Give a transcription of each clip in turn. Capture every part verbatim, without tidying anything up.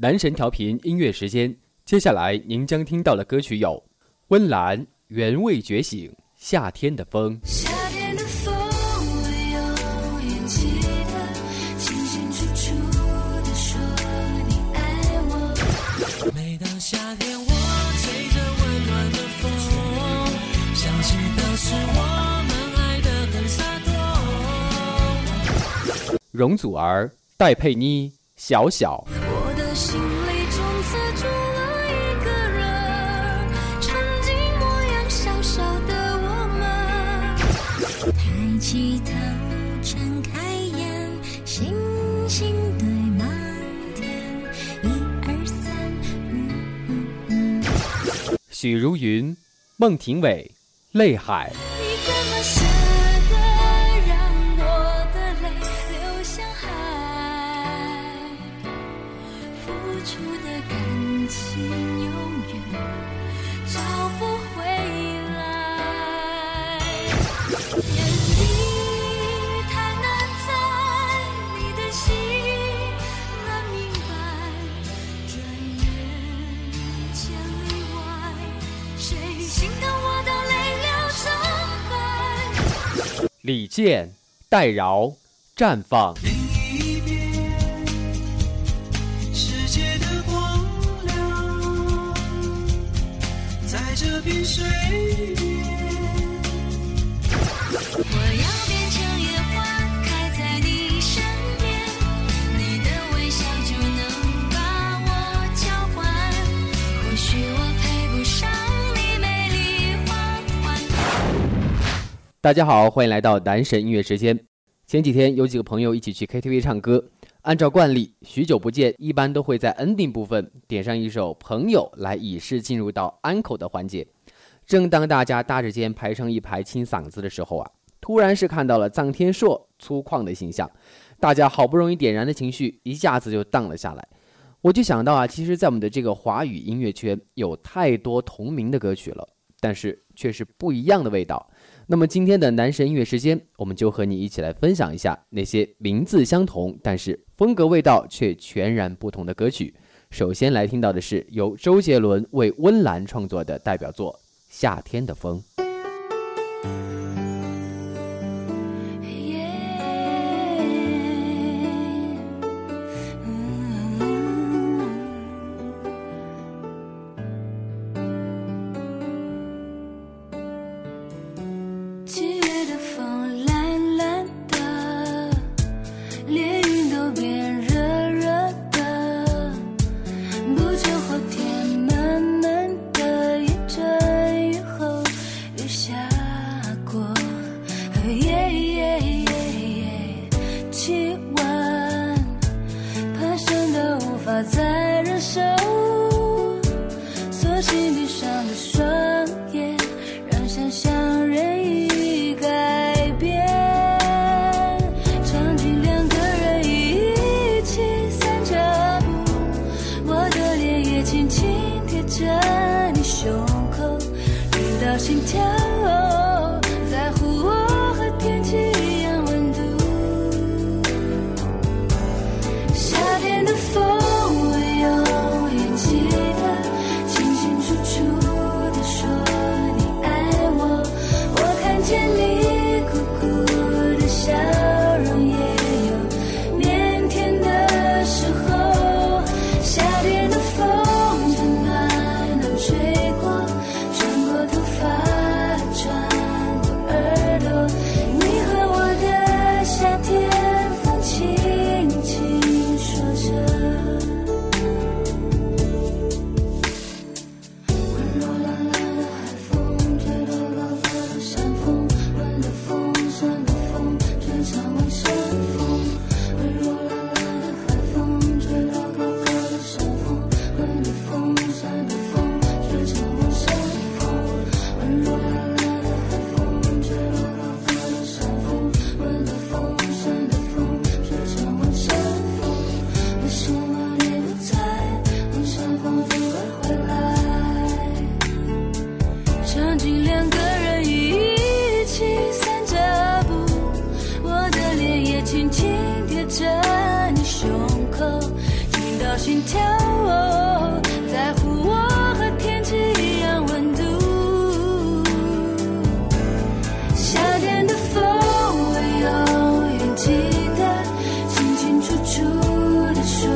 男神调频音乐时间，接下来您将听到的歌曲有温岚《原味觉醒》、夏天的风。夏天的风，我永远记得，清清楚楚地说你爱我。每当夏天，我吹着温暖的风，想起当时我们爱得很洒脱。容祖儿、戴佩妮《小小》。我的心里从此住了一个人，曾经模样小小的我们，抬起头睁开眼，星星对满天，一二三嗯嗯嗯。许茹芸、孟庭苇《泪海》。你怎么舍得让我的泪流向海，付出的感情永远找不回来。眼睛太难在你的心难明白，转眼千里外，谁心疼我的泪流成海。李健、戴饶《绽放》。另一边，世界的光亮，在这片水面。我要变成野花，开在你身边，你的微笑就能把我交换。或许我配不上你美丽花环。大家好，欢迎来到男神音乐时间。前几天有几个朋友一起去 K T V 唱歌，按照惯例，许久不见，一般都会在 ending 部分点上一首《朋友》来以示进入到 uncle 的环节。正当大家搭着肩排成一排清嗓子的时候啊，突然是看到了臧天朔粗犷的形象，大家好不容易点燃的情绪一下子就荡了下来。我就想到啊，其实在我们的这个华语音乐圈有太多同名的歌曲了，但是却是不一样的味道。那么今天的男神音乐时间，我们就和你一起来分享一下那些名字相同但是风格味道却全然不同的歌曲。首先来听到的是由周杰伦为温岚创作的代表作《夏天的风》。天闷闷的，也阵雨后雨下过。心跳哦，在乎我和天气一样温度。夏天的风我永远记得，清清楚楚地说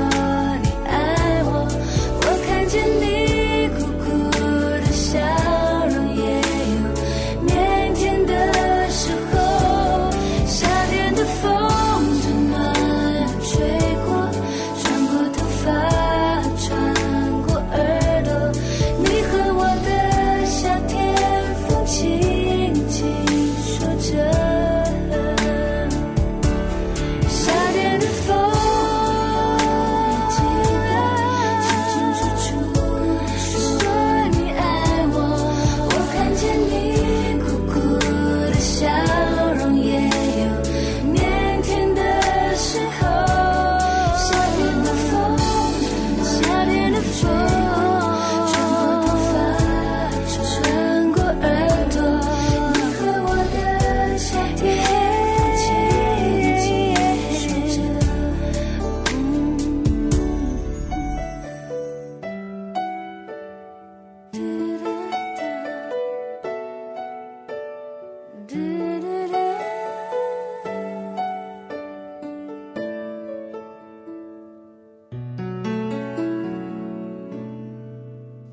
你爱我。我看见你酷酷的笑容，也有腼腆的时候。夏天的风正暖吹过，穿过头发，穿过耳朵。你和我的夏天，风轻轻说着。夏天的风我记得，清清楚楚说你爱我。我看见你酷酷的笑容，也有腼腆的时候。夏天的风，夏天的风，穿过头发，穿过耳朵。你和我的夏天，轻轻说着。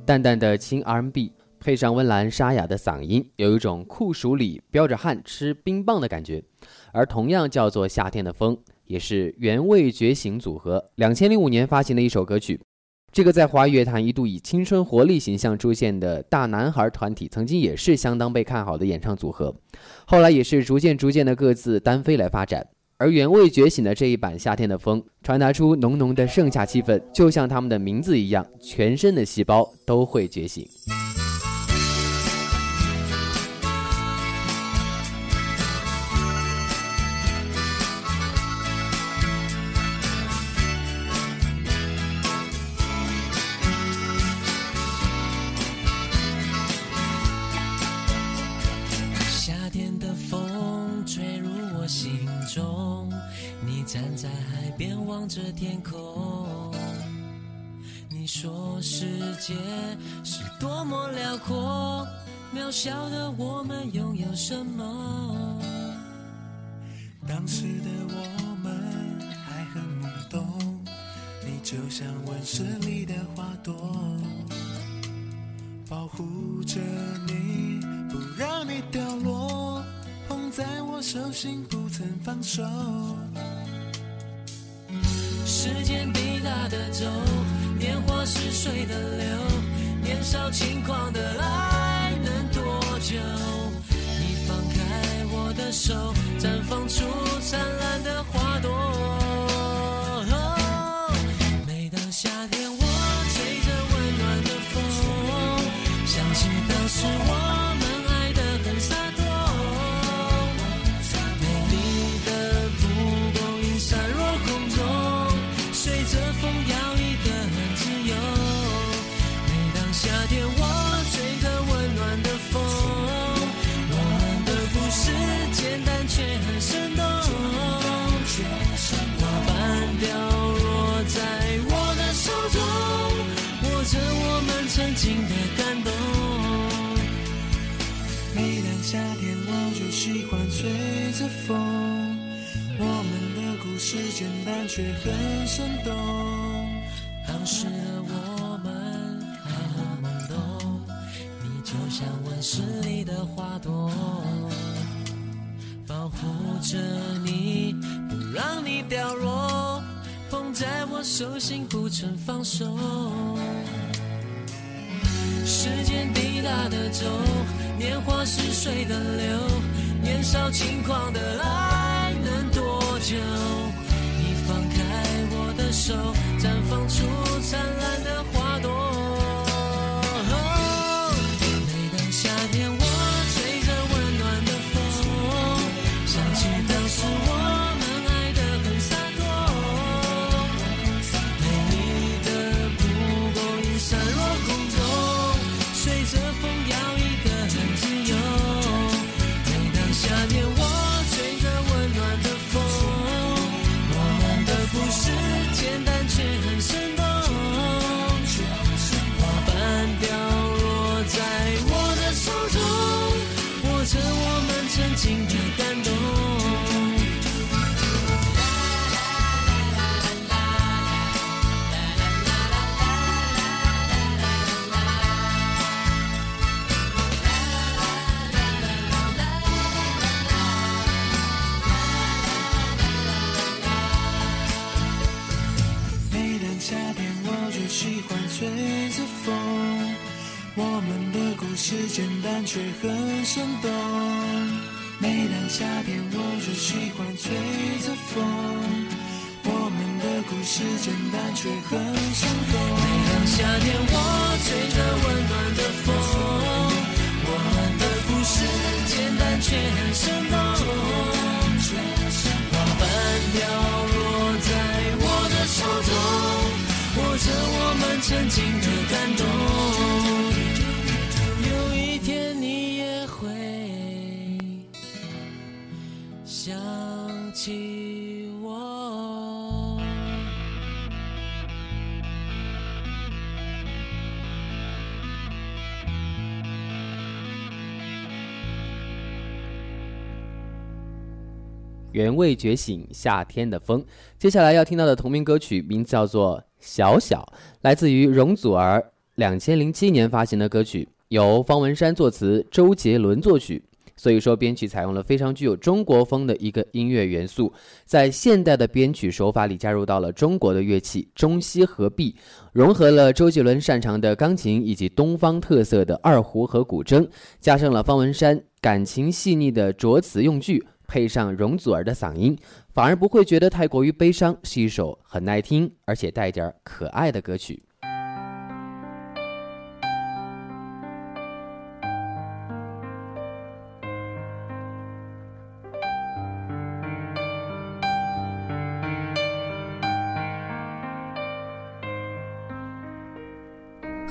淡淡的轻 R and B 配上温岚沙哑的嗓音，有一种酷暑里飙着汗吃冰棒的感觉。而同样叫做夏天的风，也是原味觉醒组合两千零五年发行的一首歌曲。这个在华语乐坛一度以青春活力形象出现的大男孩团体，曾经也是相当被看好的演唱组合，后来也是逐渐逐渐的各自单飞来发展。而原味觉醒的这一版夏天的风，传达出浓浓的盛夏气氛，就像他们的名字一样，全身的细胞都会觉醒。站在海边望着天空，你说世界是多么辽阔，渺小的我们拥有什么？当时的我们还很懵懂，你就像温室里的花朵，保护着你不让你掉落，捧在我手心不曾放手。时间滴答的走，年华似水的流，年少轻狂的爱能多久？你放开我的手，绽放出灿烂的花朵。哦，每当夏天我吹着温暖的风，想起当时我们爱得很洒脱，美丽的蒲公英散落空中，随着风摇曳得很自由。每当夏天我吹着温暖的风，我们的故事简单却很生动，花瓣掉落在我的手中，握着我们曾经的感动。每当夏天我就喜欢吹着风，我们的故事简单却很生动，当时的我们还很懵懂，你就像温室里的花朵，保护着你不让你掉落，捧在我手心不曾放手。时间滴答的走，年华似水的流，年少轻狂的爱能多久？你放开我的手，绽放出灿烂的花朵。哦，每当夏天我吹着温暖的风，想起当时我们爱得很洒脱，美丽的蒲公英散落空中，随着风摇曳得很自由。每当夏天我吹着温暖的风，我们的故事简单却很生动。每当夏天，我就喜欢吹着风。我们的故事简单却很生动。每当夏天，我吹着温暖的风。我们的故事简单却很生动。花瓣掉落在我的手中，握着我们曾经的感动。想起我，原味觉醒，夏天的风。接下来要听到的同名歌曲名字叫做《小小》，来自于容祖儿二零零七年发行的歌曲，由方文山作词，周杰伦作曲。所以说编曲采用了非常具有中国风的一个音乐元素，在现代的编曲手法里加入到了中国的乐器中西合璧，融合了周杰伦擅长的钢琴以及东方特色的二胡和古筝，加上了方文山感情细腻的着词用句，配上容祖儿的嗓音，反而不会觉得太过于悲伤，是一首很耐听而且带点可爱的歌曲。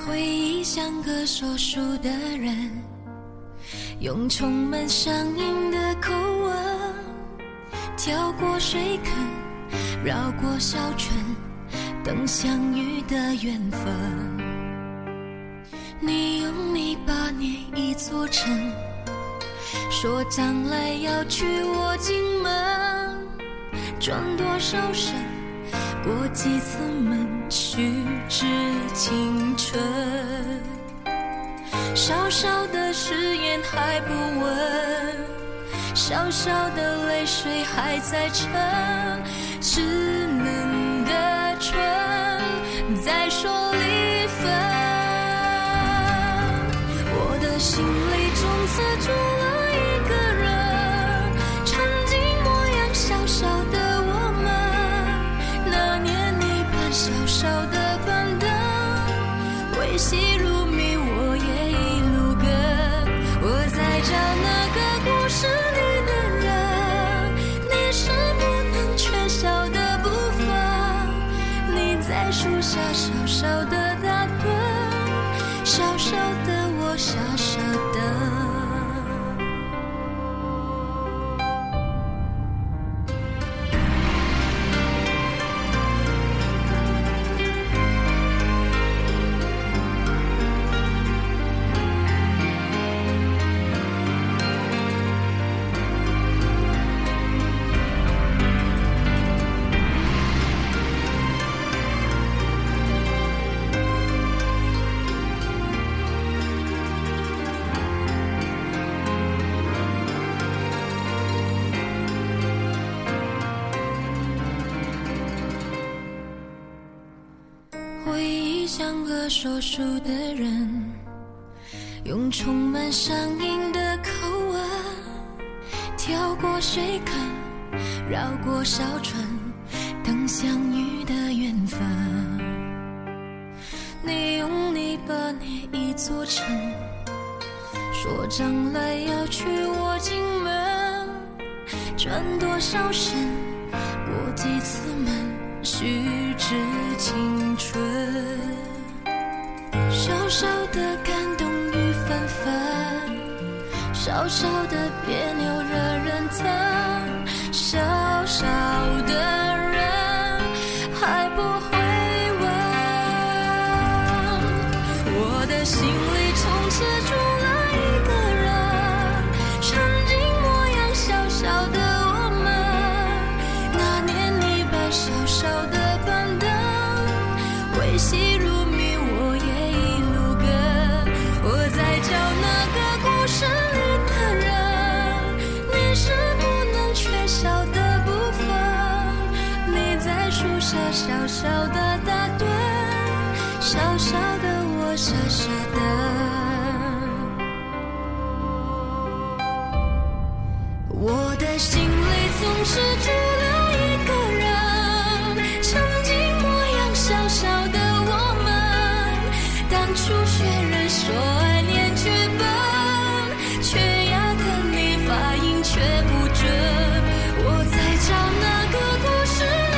回忆像个说书的人，用充满乡音的口吻，跳过水坑，绕过小村，等相遇的缘分。你用你八年一座城，说将来要娶我进门，转多少身，过几次门，虚掷青春。小小的誓言还不稳，小小的泪水还在撑，稚嫩的唇在说离分。我的心里从此住了一个人，曾经模样小小的小小的板凳，微细如蜜，我也一路跟。我在找那个故事里的人，你是不能缺少的部分。你在树下小小的打盹，小小的我傻傻的。像个说书的人，用充满乡音的口吻，跳过水坑，绕过小村，等相遇的缘分。你用你八年一座城，说将来要娶我进门，转多少身，过几次门，虚掷青春。小小的感动与纷纷，小小的别扭惹人疼，小小的人还不会问。我的心里从此住了一个人，曾经模样小小的我们，那年你把小小的板凳微细如蜜，我也一路跟。我在找那个故事里的人，你是不能缺少的部分。你在树下小小的打盹，小小的我我傻傻的，我的心里总是住了一个人，曾经模样小小的我们，当初学人说爱念剧本，缺牙的你发音却不准，我在找那个故事里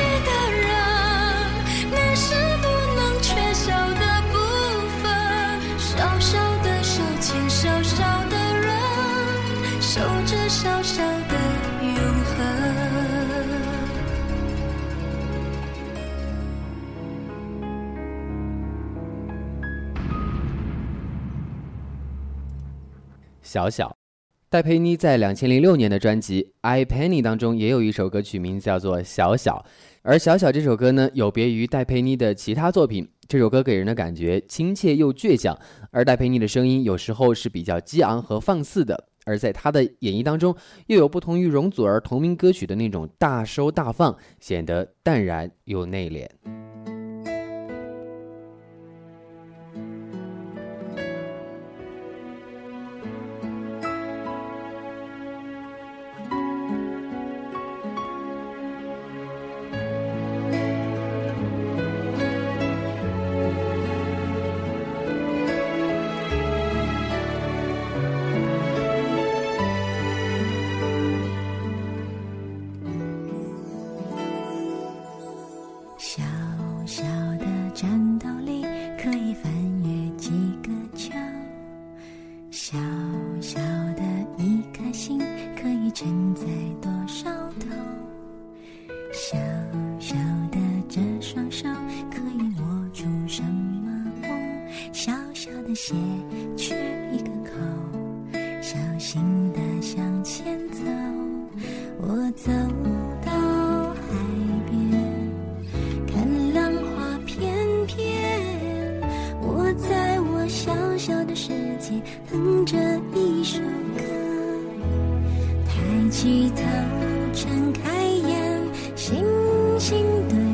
的人，那是不能缺少的部分，小小的手牵小小的人，守着小小的永恒。小小，戴佩妮在二零零六年的专辑《I Penny》当中也有一首歌曲名字叫做《小小》，而《小小》这首歌呢，有别于戴佩妮的其他作品，这首歌给人的感觉亲切又倔强，而戴佩妮的声音有时候是比较激昂和放肆的，而在她的演绎当中，又有不同于容祖儿同名歌曲的那种大收大放，显得淡然又内敛。写去一个口，小心地向前走，我走到海边，看浪花翩翩，我在我小小的世界哼着一首歌，抬起头睁开眼，星星对吗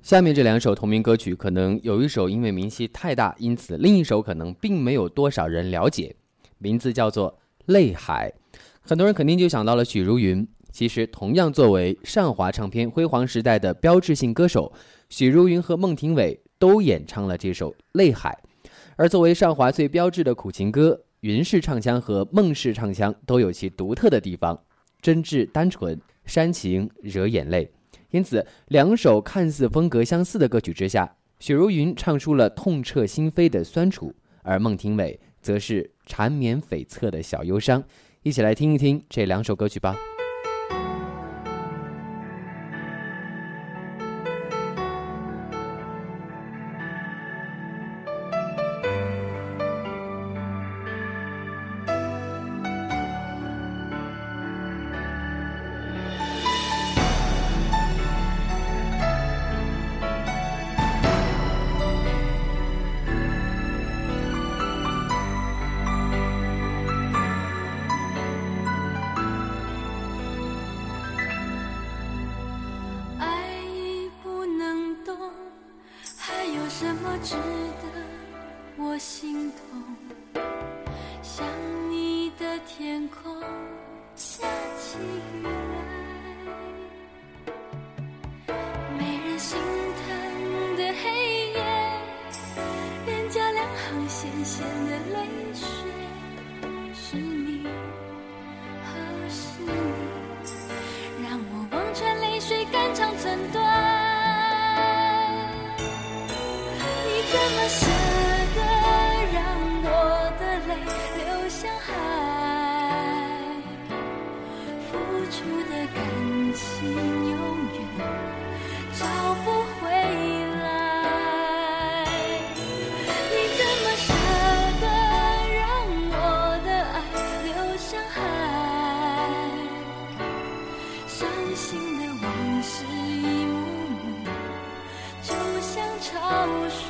下面这两首同名歌曲，可能有一首因为名气太大，因此另一首可能并没有多少人了解，名字叫做《泪海。很多人肯定就想到了许茹芸。其实同样作为上华唱片辉煌时代的标志性歌手，许茹芸和孟庭苇都演唱了这首《泪海》。而作为上华最标志的苦情歌，云氏唱腔和孟氏唱腔都有其独特的地方，真挚单纯，煽情惹眼泪。因此两首看似风格相似的歌曲之下，许茹芸唱出了痛彻心扉的酸楚，而孟庭苇则是缠绵悱恻的小忧伤。一起来听一听这两首歌曲吧。值得我心痛，想你的天空下起雨来，没人心疼的黑夜，脸颊两行咸咸的泪水，是你何时你让我望穿泪水，肝肠寸断，怎么舍得让我的泪流向海？付出的感情永远找不回来。你怎么舍得让我的爱流向海？伤心的往事一幕幕，就像潮水。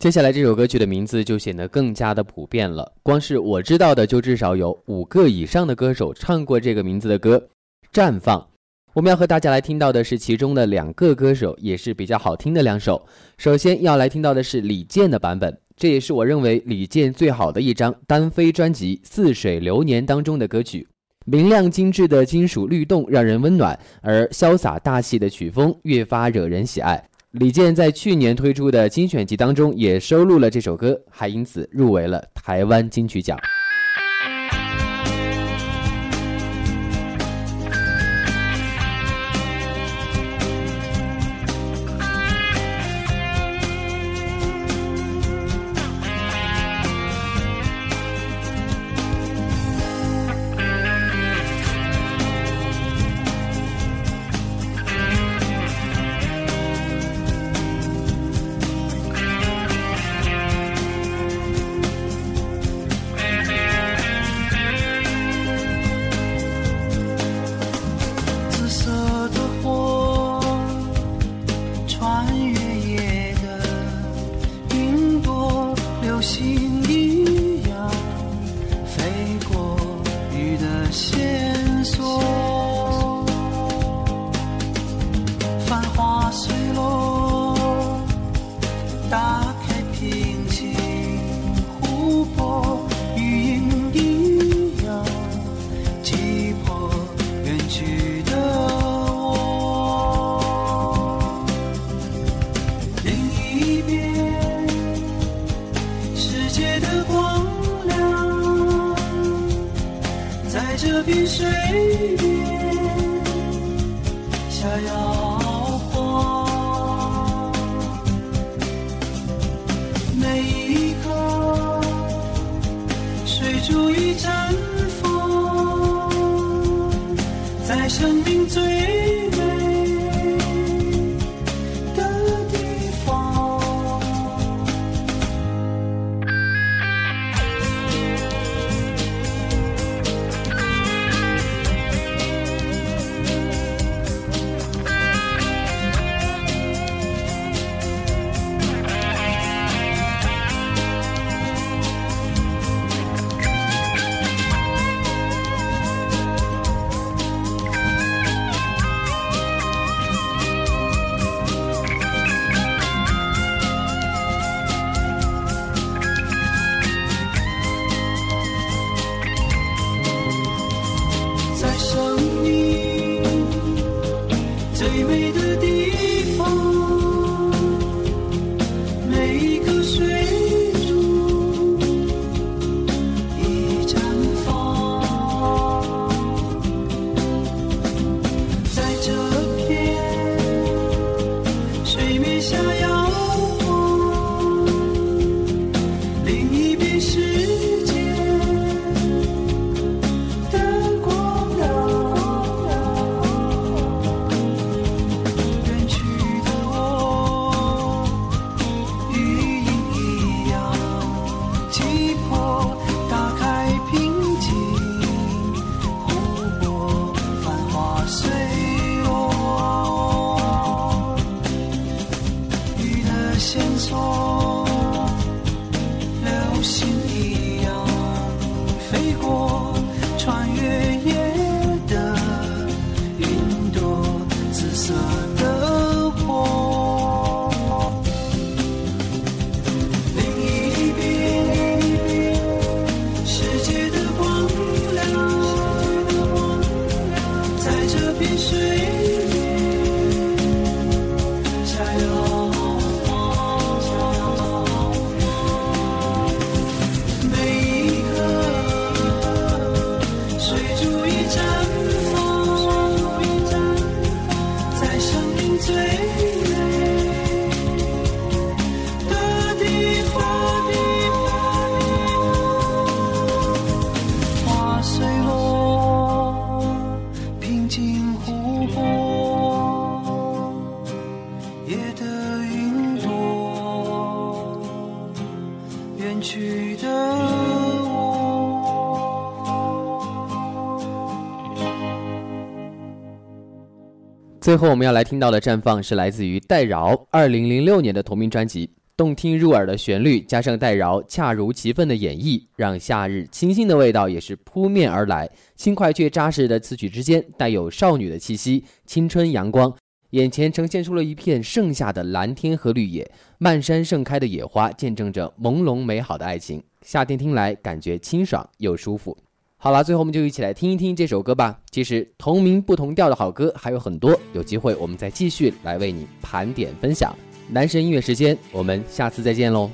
接下来这首歌曲的名字就显得更加的普遍了，光是我知道的就至少有五个以上的歌手唱过这个名字的歌《绽放》。我们要和大家来听到的是其中的两个歌手，也是比较好听的两首。首先要来听到的是李健的版本，这也是我认为李健最好的一张单飞专辑《似水流年》当中的歌曲。明亮精致的金属律动让人温暖，而潇洒大气的曲风越发惹人喜爱。李健在去年推出的精选集当中也收录了这首歌，还因此入围了台湾金曲奖。最后我们要来听到的绽放是来自于戴娆二零零六年的同名专辑，动听入耳的旋律加上戴娆恰如其分的演绎，让夏日清新的味道也是扑面而来，轻快却扎实的词曲之间带有少女的气息，青春阳光，眼前呈现出了一片盛夏的蓝天和绿野，漫山盛开的野花见证着朦胧美好的爱情，夏天听来感觉清爽又舒服。好了，最后我们就一起来听一听这首歌吧。其实同名不同调的好歌还有很多，有机会我们再继续来为你盘点分享。男神音乐时间，我们下次再见喽。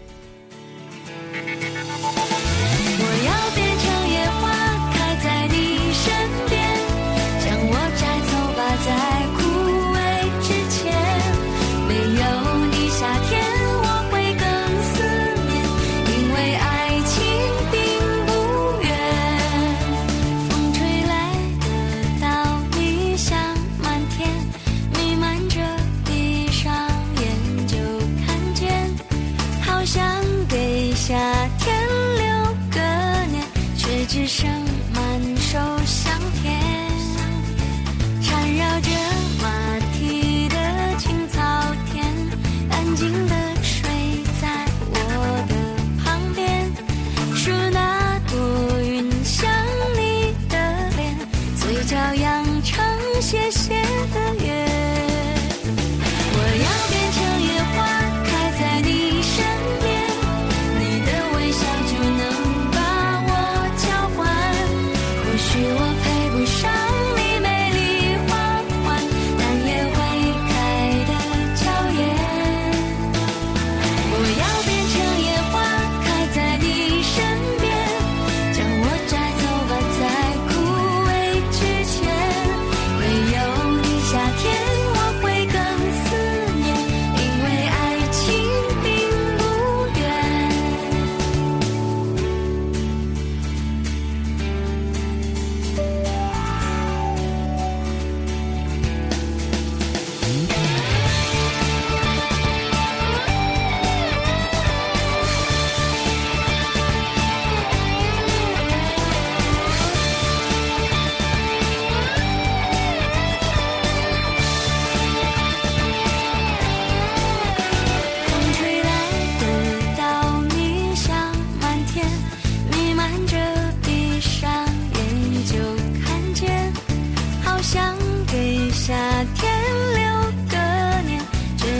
只剩满手香甜，缠绕着马蹄的青草田，安静的睡在我的旁边，数那朵云像你的脸，嘴角扬成斜斜的圆。我要变成野花，开在你身边，你的微笑就能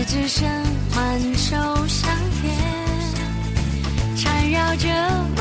只剩满手香甜，缠绕着